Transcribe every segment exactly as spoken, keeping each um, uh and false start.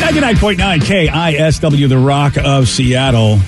ninety-nine point nine K I S W, the Rock of Seattle.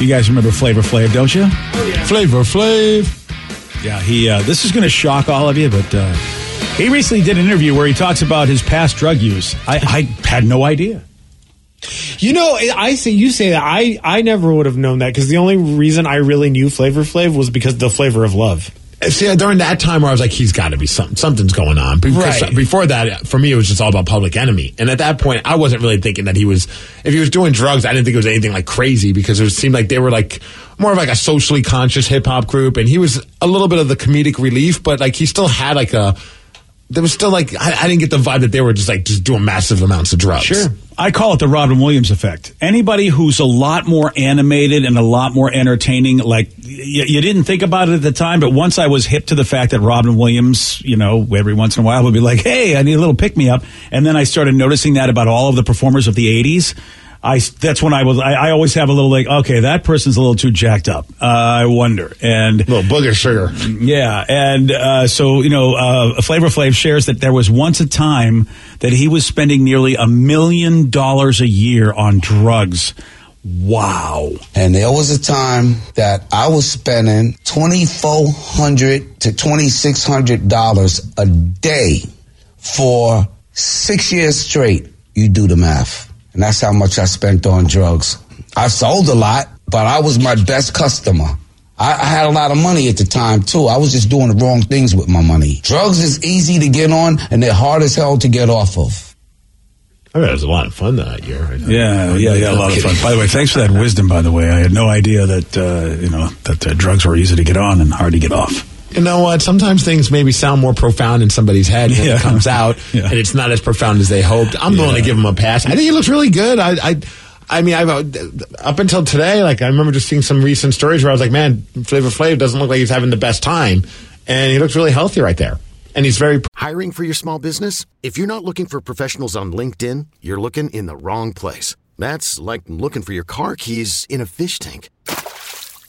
You guys remember Flavor Flav, don't you? Oh, yeah. Flavor Flav. Yeah, he. Uh, this is going to shock all of you, but uh, he recently did an interview where he talks about his past drug use. I, I had no idea. You know, I say you say that I, I never would have known that, because the only reason I really knew Flavor Flav was because the Flavor of Love. See, during that time where I was like, he's got to be something. Something's going on. Because right. Before that, for me, it was just all about Public Enemy. And at that point, I wasn't really thinking that he was, if he was doing drugs, I didn't think it was anything like crazy, because it seemed like they were like more of like a socially conscious hip hop group. And he was a little bit of the comedic relief, but like he still had like a, there was still like, I, I didn't get the vibe that they were just like just doing massive amounts of drugs. Sure. I call it the Robin Williams effect. Anybody who's a lot more animated and a lot more entertaining, like y- you didn't think about it at the time, but once I was hip to the fact that Robin Williams, you know, every once in a while would be like, hey, I need a little pick-me-up. And then I started noticing that about all of the performers of the eighties. I, that's when I was, I, I always have a little like, okay, that person's a little too jacked up. Uh, I wonder. And a little booger sugar. Yeah. And, uh, so, you know, uh, Flavor Flav shares that there was once a time that he was spending nearly a million dollars a year on drugs. Wow. And there was a time that I was spending twenty-four hundred dollars to twenty-six hundred dollars a day for six years straight. You do the math. And that's how much I spent on drugs. I sold a lot, but I was my best customer. I, I had a lot of money at the time, too. I was just doing the wrong things with my money. Drugs is easy to get on, and they're hard as hell to get off of. I mean, it was a lot of fun that year. Yeah, yeah, yeah, a lot of fun. By the way, thanks for that wisdom, by the way. I had no idea that, uh, you know, that uh, drugs were easy to get on and hard to get off. You know what? Sometimes things maybe sound more profound in somebody's head when yeah. it comes out, yeah. and it's not as profound as they hoped. I'm yeah. willing to give him a pass. I think he looks really good. I, I, I mean, I've up until today, like I remember just seeing some recent stories where I was like, "Man, Flavor Flav doesn't look like he's having the best time," and he looks really healthy right there. And he's very hiring for your small business. If you're not looking for professionals on LinkedIn, you're looking in the wrong place. That's like looking for your car keys in a fish tank.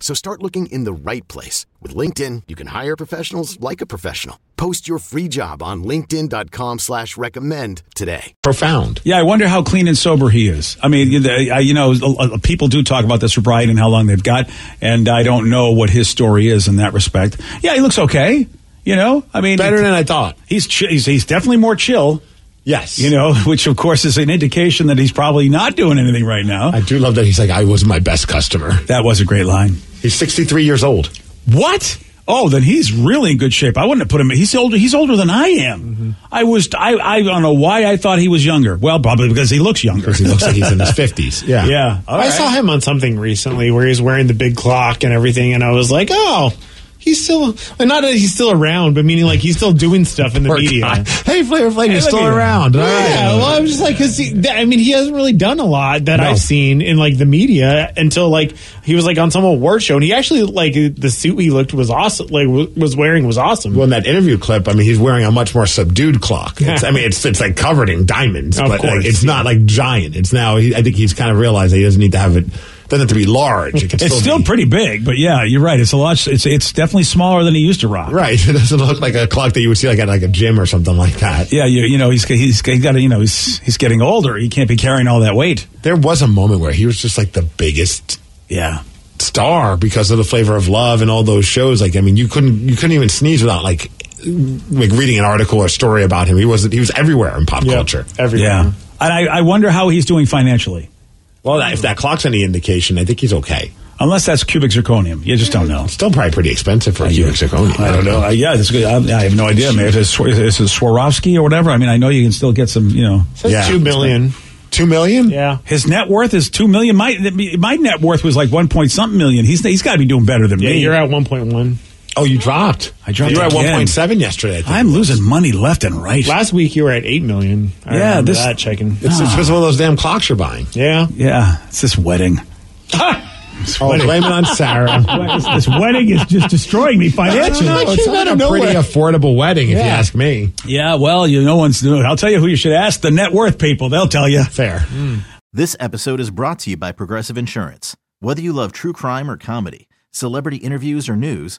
So start looking in the right place. With LinkedIn, you can hire professionals like a professional. Post your free job on linkedin.com slash recommend today. Profound. Yeah, I wonder how clean and sober he is. I mean, you know, people do talk about the sobriety and how long they've got, and I don't know what his story is in that respect. Yeah, he looks okay. You know, I mean. Better than I thought. He's ch- he's, he's definitely more chill. Yes. You know, which, of course, is an indication that he's probably not doing anything right now. I do love that he's like, I was my best customer. That was a great line. He's sixty-three years old. What? Oh, then he's really in good shape. I wouldn't have put him. He's older. He's older than I am. Mm-hmm. I was. I. I don't know why I thought he was younger. Well, probably because he looks younger. Because he looks like he's in his fifties. Yeah. Yeah. All I right. saw him on something recently where he's wearing the big clock and everything, and I was like, oh. He's still, not that he's still around, but meaning like he's still doing stuff in the Poor media. God. Hey, Flavor Flav, hey, you're still around. Yeah, right. Well, I'm just like, cause he, I mean, he hasn't really done a lot that no. I've seen in like the media until like he was like on some award show, and he actually like the suit he looked was awesome, like w- was wearing was awesome. Well, in that interview clip, I mean, he's wearing a much more subdued clock. It's, I mean, it's it's like covered in diamonds, of but course, like, it's yeah. not like giant. It's now. He, I think he's kind of realized that he doesn't need to have it. Doesn't have to be large. It can it's still, still be. Pretty big, but yeah, you're right. It's a lot. It's it's definitely smaller than he used to rock. Right. It doesn't look like a clock that you would see like at like a gym or something like that. Yeah. You you know he's he's, he's got to, you know he's he's getting older. He can't be carrying all that weight. There was a moment where he was just like the biggest. Yeah. Star because of the Flavor of Love and all those shows. Like I mean, you couldn't you couldn't even sneeze without like like reading an article or story about him. He wasn't. He was everywhere in pop yep. culture. Everywhere. Yeah. And I, I wonder how he's doing financially. Well, if that clock's any indication, I think he's okay. Unless that's cubic zirconium. You just don't know. It's still probably pretty expensive for uh, cubic yeah. zirconium. I don't know. Uh, yeah, that's good. I, I have no idea. Maybe it's, it's a Swarovski or whatever. I mean, I know you can still get some, you know. It says yeah. two million dollars. two million dollars? Yeah. His net worth is two million dollars. My my net worth was like one point something million. He's He's got to be doing better than yeah, me. Yeah, you're at one point one. Oh, you dropped. I dropped. You were at one point seven yesterday. I'm losing money left and right. Last week you were at eight million dollars. I yeah, remember this, that checking. It's, oh. it's because of one of those damn clocks you're buying. Yeah. Yeah. It's this wedding. Oh, blame it on Sarah. this, this wedding is just destroying me financially. No, no, no, it's not a pretty nowhere. affordable wedding, yeah. if you ask me. Yeah, well, you no one's doing it. I'll tell you who you should ask. The net worth people. They'll tell you. Fair. Mm. This episode is brought to you by Progressive Insurance. Whether you love true crime or comedy, celebrity interviews or news,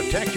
Protect